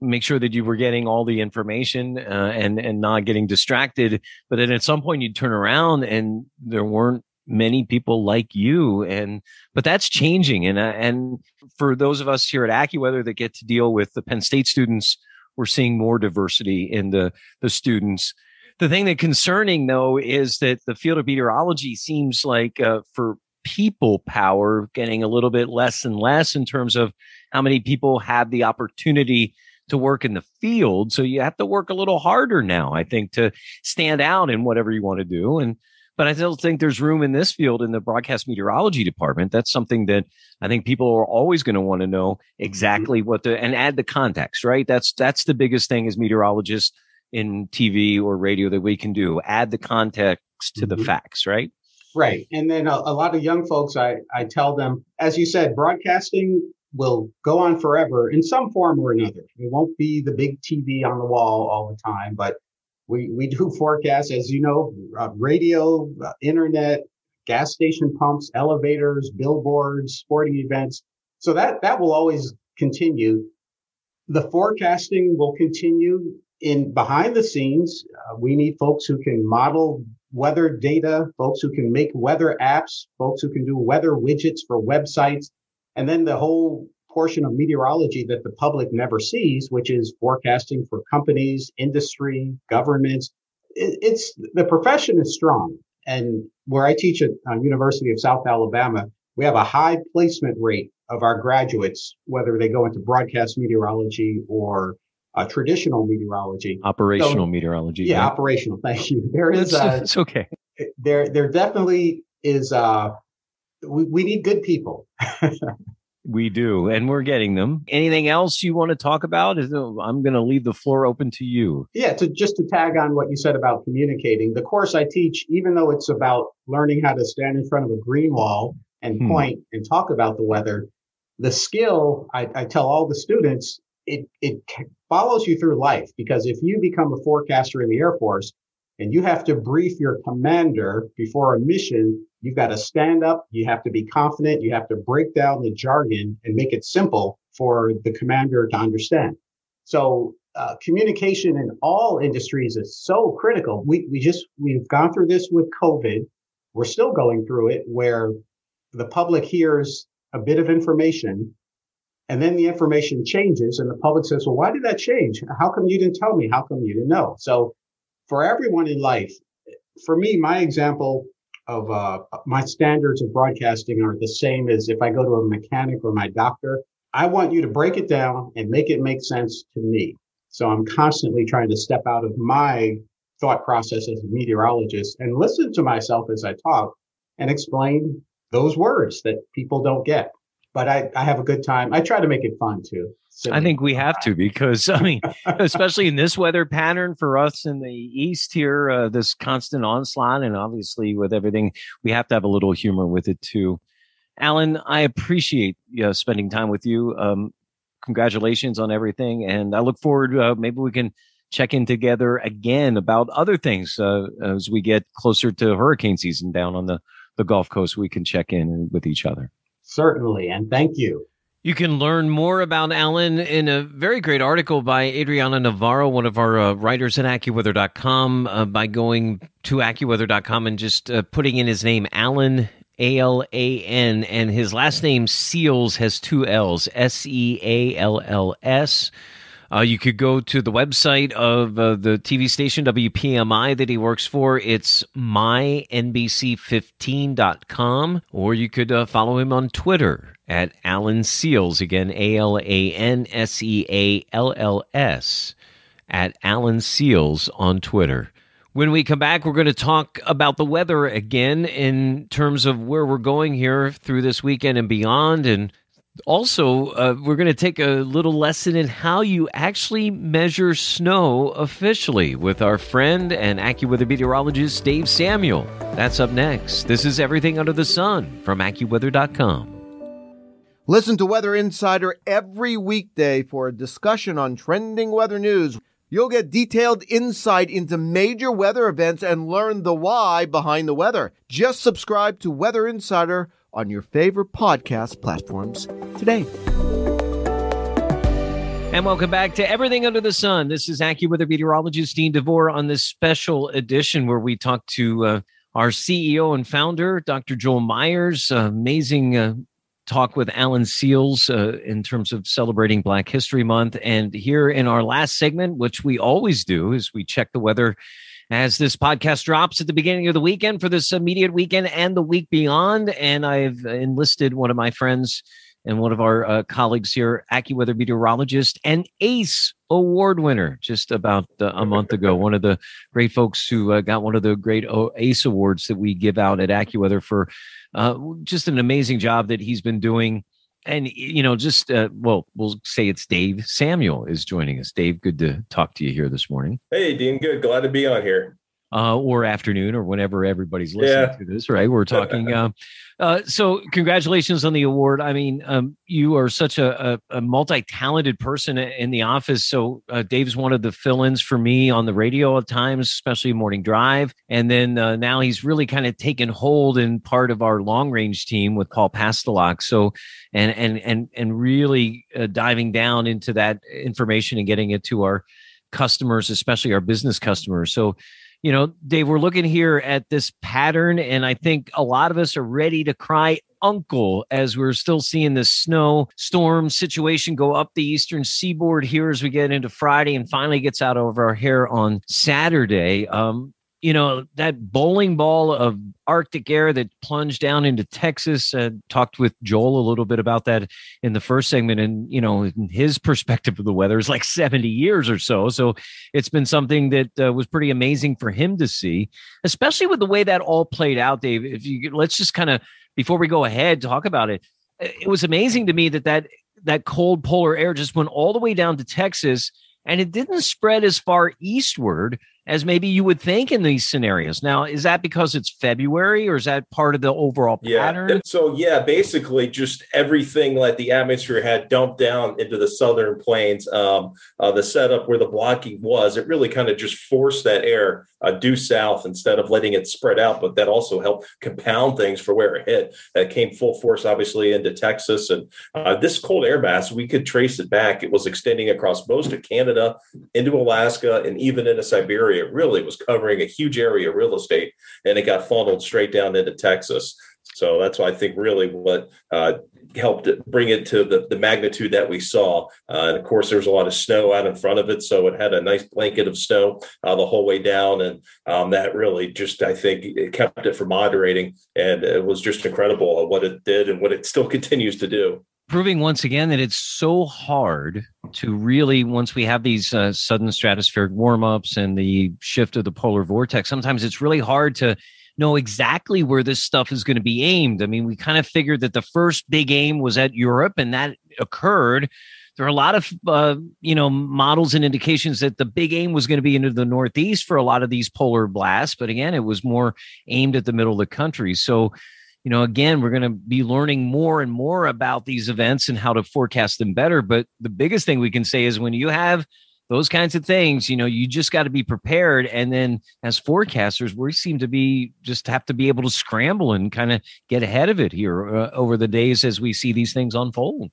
make sure that you were getting all the information uh, and, and not getting distracted. But then at some point you'd turn around and there weren't many people like you. And but that's changing. And, uh, and for those of us here at AccuWeather that get to deal with the Penn State students, we're seeing more diversity in the, the students The thing that's concerning, though, is that the field of meteorology seems like uh, for people power getting a little bit less and less in terms of how many people have the opportunity to work in the field. So you have to work a little harder now, I think, to stand out in whatever you want to do. And but I still think there's room in this field in the broadcast meteorology department. That's something that I think people are always going to want to know exactly what the and add the context, right? That's that's the biggest thing as meteorologists in T V or radio that we can do. Add the context to the facts, right? Right. And then a, a lot of young folks, I, I tell them, as you said, broadcasting will go on forever in some form or another. It won't be the big T V on the wall all the time, but we, we do forecasts, as you know, uh, radio, uh, internet, gas station pumps, elevators, billboards, sporting events. So that, that will always continue. The forecasting will continue in behind the scenes. Uh, we need folks who can model weather data, folks who can make weather apps, folks who can do weather widgets for websites, and then the whole portion of meteorology that the public never sees, which is forecasting for companies, industry, governments. It's the profession is strong. And where I teach at uh, University of South Alabama, we have a high placement rate of our graduates, whether they go into broadcast meteorology or Uh, traditional meteorology, operational so, meteorology. Yeah, yeah, operational. Thank you. There is. It's, uh, it's okay. There, there definitely is. Uh, we we need good people. We do, and we're getting them. Anything else you want to talk about? Is I'm going to leave the floor open to you. Yeah, to just to tag on what you said about communicating. The course I teach, even though it's about learning how to stand in front of a green wall and hmm. point and talk about the weather, the skill I, I tell all the students. It it follows you through life, because if you become a forecaster in the Air Force and you have to brief your commander before a mission, you've got to stand up, you have to be confident, you have to break down the jargon and make it simple for the commander to understand. So uh, communication in all industries is so critical. We we just we've gone through this with COVID. We're still going through it, where the public hears a bit of information. And then the information changes and the public says, well, why did that change? How come you didn't tell me? How come you didn't know? So for everyone in life, for me, my example of uh, my standards of broadcasting are the same as if I go to a mechanic or my doctor. I want you to break it down and make it make sense to me. So I'm constantly trying to step out of my thought process as a meteorologist and listen to myself as I talk and explain those words that people don't get. But I, I have a good time. I try to make it fun, too. So I think we have to, because, I mean, especially in this weather pattern for us in the East here, uh, this constant onslaught. And obviously with everything, we have to have a little humor with it, too. Alan, I appreciate you know, spending time with you. Um, congratulations on everything. And I look forward. Uh, maybe we can check in together again about other things uh, as we get closer to hurricane season down on the, the Gulf Coast. We can check in with each other. Certainly. And thank you. You can learn more about Alan in a very great article by Adriana Navarro, one of our uh, writers at AccuWeather dot com, uh, by going to AccuWeather dot com and just uh, putting in his name, Alan, A L A N, and his last name, Seals, has two L's, S E A L L S. Uh, you could go to the website of uh, the T V station, W P M I, that he works for. It's my N B C fifteen dot com, or you could uh, follow him on Twitter at Alan Seals, again, A L A N S E A L L S, at Alan Seals on Twitter. When we come back, we're going to talk about the weather again in terms of where we're going here through this weekend and beyond, and also, uh, we're going to take a little lesson in how you actually measure snow officially with our friend and AccuWeather meteorologist Dave Samuel. That's up next. This is Everything Under the Sun from AccuWeather dot com. Listen to Weather Insider every weekday for a discussion on trending weather news. You'll get detailed insight into major weather events and learn the why behind the weather. Just subscribe to Weather Insider on your favorite podcast platforms today. And welcome back to Everything Under the Sun. This is AccuWeather meteorologist Dean DeVore on this special edition where we talk to uh, our C E O and founder, Doctor Joel Myers. Uh, amazing uh, talk with Alan Seals uh, in terms of celebrating Black History Month. And here in our last segment, which we always do, is we check the weather as this podcast drops at the beginning of the weekend for this immediate weekend and the week beyond. And I've enlisted one of my friends and one of our uh, colleagues here, AccuWeather meteorologist and ACE Award winner, just about uh, a month ago. One of the great folks who uh, got one of the great ACE Awards that we give out at AccuWeather for uh, just an amazing job that he's been doing. And, you know, just, uh, well, we'll say it's Dave Samuel is joining us. Dave, good to talk to you here this morning. Hey, Dean, good. Glad to be on here. Uh, or afternoon or whenever everybody's listening yeah. to this, right? We're talking. uh, uh, so congratulations on the award. I mean, um, you are such a, a, a multi-talented person in the office. So uh, Dave's one of the fill-ins for me on the radio at times, especially morning drive. And then uh, now he's really kind of taken hold in part of our long-range team with Paul Pastelock. So, and, and, and, and really uh, diving down into that information and getting it to our customers, especially our business customers. So, you know, Dave, we're looking here at this pattern, and I think a lot of us are ready to cry uncle as we're still seeing this snow storm situation go up the eastern seaboard here as we get into Friday and finally gets out over our hair on Saturday. Um, you know, that bowling ball of Arctic air that plunged down into Texas. Uh, talked with Joel a little bit about that in the first segment, and, you know, in his perspective of the weather is like seventy years or so. So it's been something that uh, was pretty amazing for him to see, especially with the way that all played out, Dave. If you let's just kind of, before we go ahead, talk about it. It was amazing to me that that that cold polar air just went all the way down to Texas, and it didn't spread as far eastward as maybe you would think in these scenarios. Now, is that because it's February, or is that part of the overall pattern? Yeah. So, yeah, basically just everything like the atmosphere had dumped down into the southern plains, um, uh, the setup where the blocking was, it really kind of just forced that air uh, due south instead of letting it spread out. But that also helped compound things for where it hit. That came full force, obviously, into Texas. And uh, this cold air mass, we could trace it back. It was extending across most of Canada, into Alaska, and even into Siberia. It really was covering a huge area of real estate, and it got funneled straight down into Texas. So that's why I think really what uh, helped bring it to the, the magnitude that we saw. Uh, and of course, there was a lot of snow out in front of it. So it had a nice blanket of snow uh, the whole way down. And um, that really just, I think, it kept it from moderating. And it was just incredible what it did and what it still continues to do. Proving once again that it's so hard to really, once we have these uh, sudden stratospheric warm-ups and the shift of the polar vortex, sometimes it's really hard to know exactly where this stuff is going to be aimed. I mean, we kind of figured that the first big aim was at Europe, and that occurred. There are a lot of, uh, you know, models and indications that the big aim was going to be into the Northeast for a lot of these polar blasts. But again, it was more aimed at the middle of the country. So, you know, again, we're going to be learning more and more about these events and how to forecast them better. But the biggest thing we can say is when you have those kinds of things, you know, you just got to be prepared. And then as forecasters, we seem to be just have to be able to scramble and kind of get ahead of it here uh, over the days as we see these things unfold.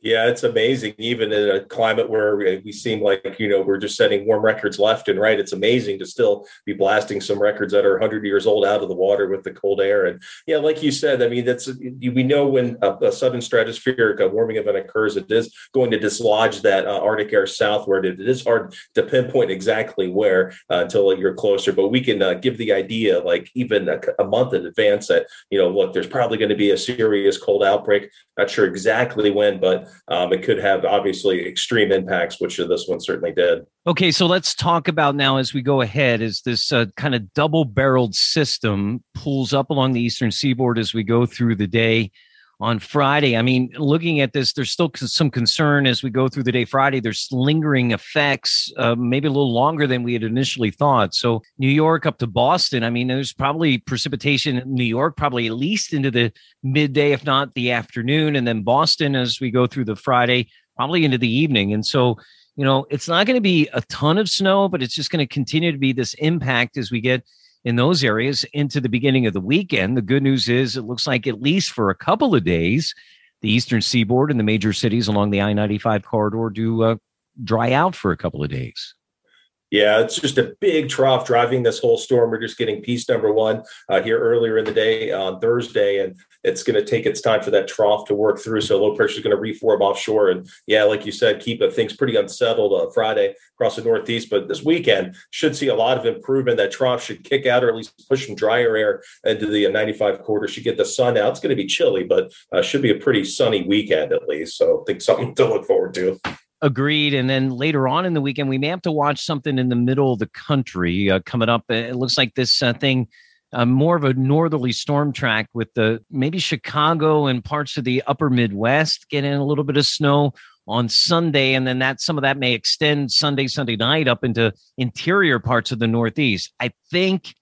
Yeah, it's amazing. Even in a climate where we seem like, you know, we're just setting warm records left and right, it's amazing to still be blasting some records that are one hundred years old out of the water with the cold air. And yeah, like you said, I mean, that's we know when a, a sudden stratospheric warming event occurs, it is going to dislodge that uh, Arctic air southward. It is hard to pinpoint exactly where uh, until you're closer, but we can uh, give the idea, like even a, a month in advance, that, you know, look, there's probably going to be a serious cold outbreak. Not sure exactly when, but Um, it could have obviously extreme impacts, which this one certainly did. Okay, so let's talk about now as we go ahead as this uh, kind of double-barreled system pulls up along the eastern seaboard as we go through the day on Friday. I mean, looking at this, there's still some concern as we go through the day Friday. There's lingering effects, uh, maybe a little longer than we had initially thought. So New York up to Boston, I mean, there's probably precipitation in New York, probably at least into the midday, if not the afternoon. And then Boston, as we go through the Friday, probably into the evening. And so, you know, it's not going to be a ton of snow, but it's just going to continue to be this impact as we get in those areas into the beginning of the weekend. The good news is it looks like at least for a couple of days, the eastern seaboard and the major cities along the I ninety-five corridor do uh, dry out for a couple of days. Yeah, it's just a big trough driving this whole storm. We're just getting piece number one uh, here earlier in the day on Thursday, and it's going to take its time for that trough to work through. So low pressure is going to reform offshore. And yeah, like you said, keep things pretty unsettled uh, Friday across the Northeast. But this weekend should see a lot of improvement. That trough should kick out or at least push some drier air into the uh, ninety-five quarter. Should get the sun out. It's going to be chilly, but uh, should be a pretty sunny weekend at least. So I think something to look forward to. Agreed. And then later on in the weekend, we may have to watch something in the middle of the country uh, coming up. It looks like this uh, thing, uh, more of a northerly storm track with the maybe Chicago and parts of the upper Midwest getting a little bit of snow on Sunday. And then that some of that may extend Sunday, Sunday night up into interior parts of the Northeast. I think,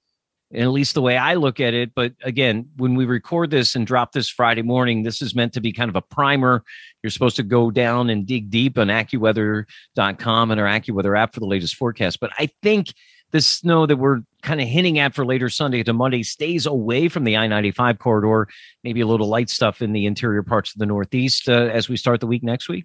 at least the way I look at it. But again, when we record this and drop this Friday morning, this is meant to be kind of a primer. You're supposed to go down and dig deep on AccuWeather dot com and our AccuWeather app for the latest forecast. But I think the snow that we're kind of hinting at for later Sunday to Monday stays away from the I ninety-five corridor, maybe a little light stuff in the interior parts of the Northeast uh, as we start the week next week.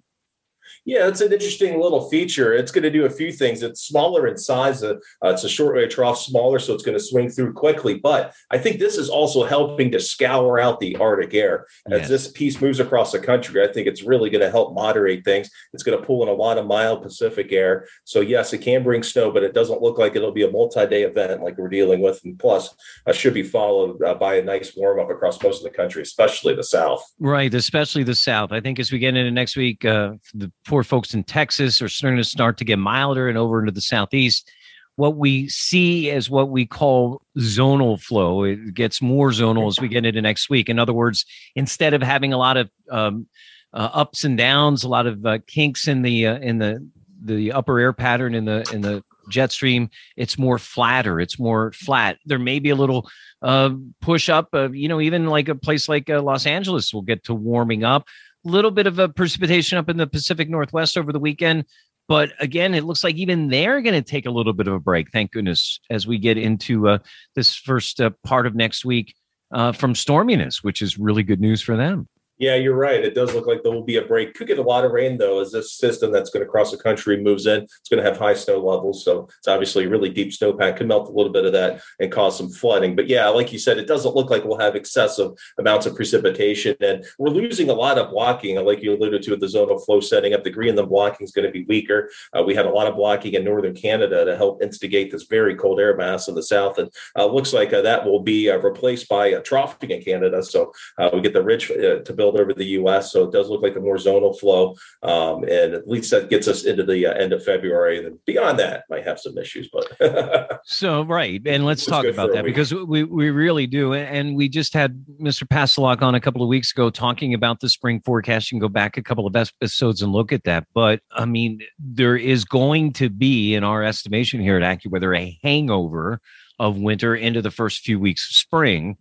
Yeah, it's an interesting little feature. It's going to do a few things. It's smaller in size. Uh, uh, it's a shortwave trough, smaller, so it's going to swing through quickly. But I think this is also helping to scour out the Arctic air. As yeah. this piece moves across the country, I think it's really going to help moderate things. It's going to pull in a lot of mild Pacific air. So, yes, it can bring snow, but it doesn't look like it'll be a multi-day event like we're dealing with. And plus, it uh, should be followed uh, by a nice warm-up across most of the country, especially the South. Right, especially the South. I think as we get into next week, uh, the poor folks in Texas are starting to start to get milder and over into the Southeast. What we see is what we call zonal flow. It gets more zonal as we get into next week. In other words, instead of having a lot of um, uh, ups and downs, a lot of uh, kinks in the uh, in the the upper air pattern in the in the jet stream, it's more flatter. It's more flat. There may be a little uh, push up. Uh, you know, even like a place like uh, Los Angeles will get to warming up. Little bit of a precipitation up in the Pacific Northwest over the weekend. But again, it looks like even they're going to take a little bit of a break. Thank goodness, as we get into uh, this first uh, part of next week uh, from storminess, which is really good news for them. Yeah, you're right. It does look like there will be a break. Could get a lot of rain, though, as this system that's going to cross the country moves in. It's going to have high snow levels. So it's obviously really deep snowpack. Could melt a little bit of that and cause some flooding. But yeah, like you said, it doesn't look like we'll have excessive amounts of precipitation. And we're losing a lot of blocking. Like you alluded to with the zonal flow setting up, the green and blocking is going to be weaker. Uh, we had a lot of blocking in northern Canada to help instigate this very cold air mass in the south. And uh, looks like uh, that will be uh, replaced by uh, troughing in Canada. So uh, we get the rich uh, to build over the U S. So it does look like a more zonal flow. Um, and at least that gets us into the uh, end of February. And then beyond that, might have some issues. But so, right. And let's talk about that because we, we really do. And we just had Mister Passelak on a couple of weeks ago talking about the spring forecast. You can go back a couple of episodes and look at that. But I mean, there is going to be, in our estimation here at AccuWeather, a hangover of winter into the first few weeks of spring.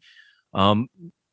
Um,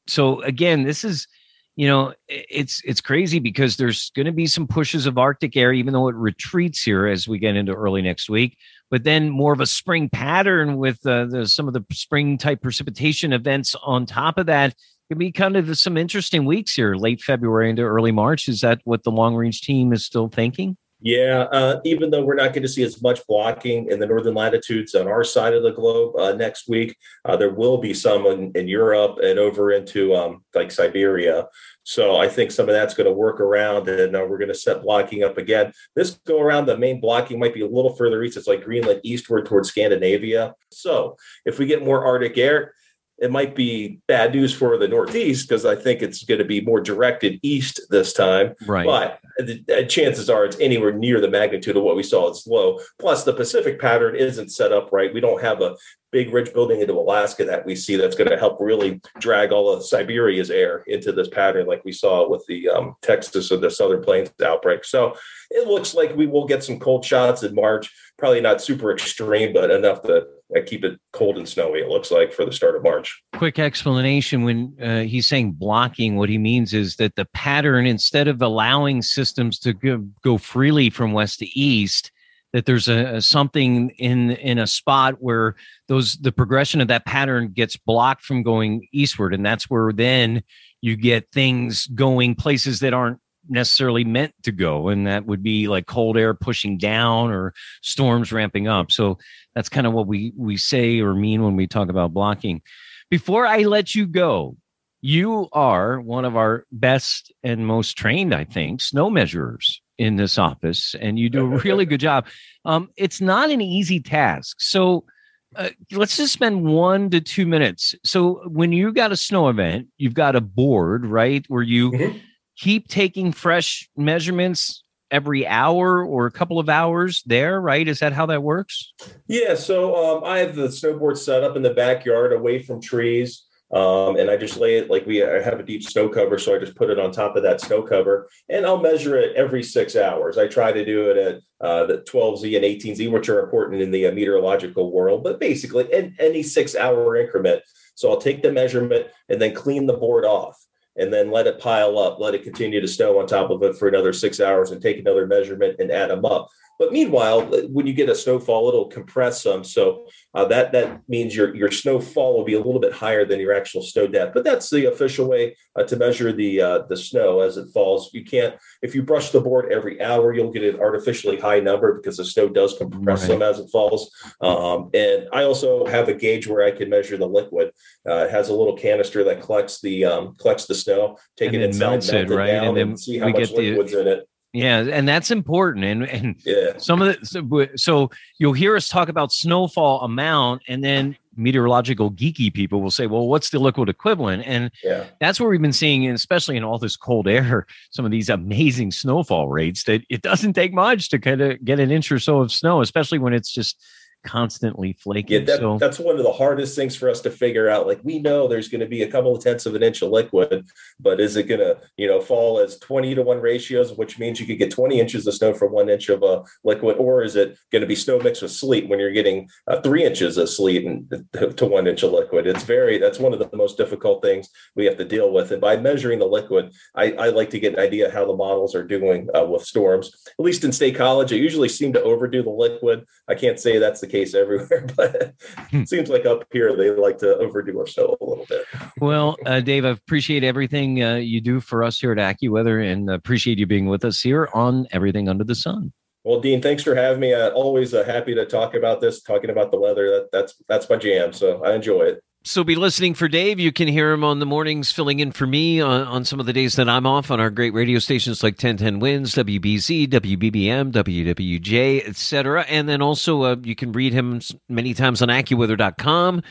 so again, this is You know, it's it's crazy because there's going to be some pushes of Arctic air, even though it retreats here as we get into early next week. But then more of a spring pattern with uh, the, some of the spring type precipitation events on top of that. It'll be kind of some interesting weeks here, late February into early March. Is that what the long range team is still thinking? Yeah, uh, even though we're not going to see as much blocking in the northern latitudes on our side of the globe uh, next week, uh, there will be some in, in Europe and over into um, like Siberia. So I think some of that's going to work around, and uh, we're going to set blocking up again. This go around, the main blocking might be a little further east. It's like Greenland eastward towards Scandinavia. So if we get more Arctic air, it might be bad news for the Northeast because I think it's going to be more directed east this time. Right. But the chances are it's anywhere near the magnitude of what we saw. It's low. Plus, the Pacific pattern isn't set up right. We don't have a big ridge building into Alaska that we see that's going to help really drag all of Siberia's air into this pattern like we saw with the um, Texas or the Southern Plains outbreak. So it looks like we will get some cold shots in March. Probably not super extreme, but enough to I keep it cold and snowy, it looks like, for the start of March. Quick explanation. When uh, he's saying blocking, what he means is that the pattern, instead of allowing systems to go, go freely from west to east, that there's a, a something in in a spot where those the progression of that pattern gets blocked from going eastward. And that's where then you get things going places that aren't necessarily meant to go. And that would be like cold air pushing down or storms ramping up. So that's kind of what we, we say or mean when we talk about blocking. Before I let you go, you are one of our best and most trained, I think, snow measurers in this office, and you do a really good job. Um, it's not an easy task. So uh, let's just spend one to two minutes. So when you got a snow event, you've got a board, right, where you mm-hmm. keep taking fresh measurements every hour or a couple of hours there, right? Is that how that works? Yeah. So um, I have the snowboard set up in the backyard away from trees. Um, and I just lay it like we I have a deep snow cover. So I just put it on top of that snow cover, and I'll measure it every six hours. I try to do it at uh, the twelve Z and eighteen Z, which are important in the uh, meteorological world, but basically in any six hour increment. So I'll take the measurement and then clean the board off and then let it pile up, let it continue to snow on top of it for another six hours and take another measurement and add them up. But meanwhile, when you get a snowfall, it'll compress some. So uh, that that means your, your snowfall will be a little bit higher than your actual snow depth. But that's the official way uh, to measure the uh, the snow as it falls. You can't, if you brush the board every hour, you'll get an artificially high number because the snow does compress right. some as it falls. Um, and I also have a gauge where I can measure the liquid. Uh, it has a little canister that collects the um, collects the snow, take it inside, melts melt it, right? down, and, then and see how much liquid's the- in it. Yeah, and that's important. And and yeah. some of the so, so you'll hear us talk about snowfall amount, and then meteorological geeky people will say, "Well, what's the liquid equivalent?" And yeah. that's what we've been seeing, especially in all this cold air. Some of these amazing snowfall rates that it doesn't take much to kind of get an inch or so of snow, especially when it's just constantly flaking. Yeah, that, so. That's one of the hardest things for us to figure out. Like, we know there's going to be a couple of tenths of an inch of liquid, but is it going to, you know, fall as twenty to one ratios, which means you could get twenty inches of snow from one inch of a liquid, or is it going to be snow mixed with sleet when you're getting uh, three inches of sleet and to one inch of liquid? It's very, that's one of the most difficult things we have to deal with. And by measuring the liquid, I, I like to get an idea how the models are doing uh, with storms. At least in State College, I usually seem to overdo the liquid. I can't say that's the case everywhere, but it seems like up here they like to overdo our snow a little bit. Well, uh, Dave, I appreciate everything uh, you do for us here at AccuWeather, and appreciate you being with us here on Everything Under the Sun. Well, Dean, thanks for having me. I'm always uh, happy to talk about this, talking about the weather. That, that's that's my jam, so I enjoy it. So be listening for Dave. You can hear him on the mornings filling in for me on, on some of the days that I'm off on our great radio stations like ten ten Winds, W B Z, W B B M, W W J, et cetera. And then also uh, you can read him many times on AccuWeather dot com,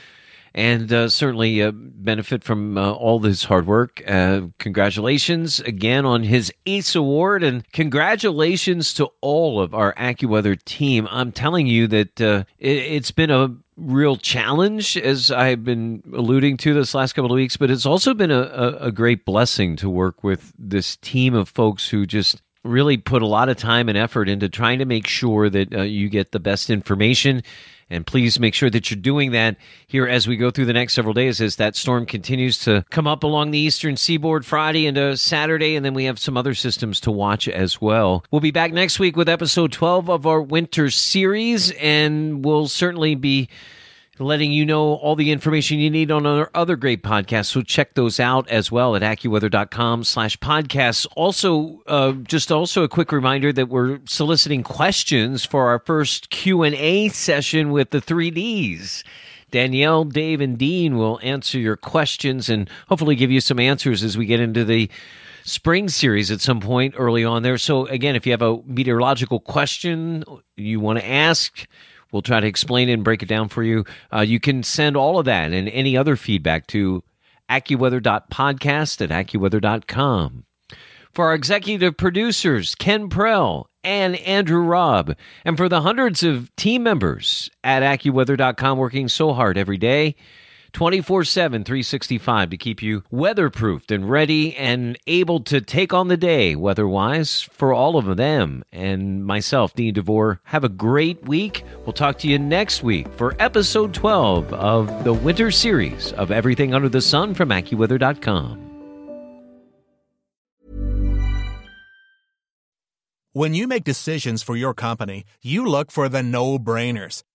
and uh, certainly uh, benefit from uh, all this hard work. Uh, congratulations again on his ACE Award, and congratulations to all of our AccuWeather team. I'm telling you that uh, it, it's been a real challenge, as I've been alluding to this last couple of weeks, but it's also been a, a, a great blessing to work with this team of folks who just really put a lot of time and effort into trying to make sure that uh, you get the best information. And please make sure that you're doing that here as we go through the next several days, as that storm continues to come up along the eastern seaboard Friday into Saturday. And then we have some other systems to watch as well. We'll be back next week with episode twelve of our winter series. And we'll certainly be letting you know all the information you need on our other great podcasts. So check those out as well at AccuWeather dot com slash podcasts. Also, uh, just also a quick reminder that we're soliciting questions for our first Q and A session with the three Ds. Danielle, Dave, and Dean will answer your questions and hopefully give you some answers as we get into the spring series at some point early on there. So again, if you have a meteorological question you want to ask, we'll try to explain it and break it down for you. Uh, you can send all of that and any other feedback to AccuWeather dot podcast at AccuWeather dot com. For our executive producers, Ken Prell and Andrew Robb, and for the hundreds of team members at AccuWeather dot com working so hard every day, twenty-four seven, three sixty-five to keep you weatherproofed and ready and able to take on the day weather-wise. For all of them and myself, Dean DeVore, have a great week. We'll talk to you next week for episode twelve of the winter series of Everything Under the Sun from AccuWeather dot com. When you make decisions for your company, you look for the no-brainers.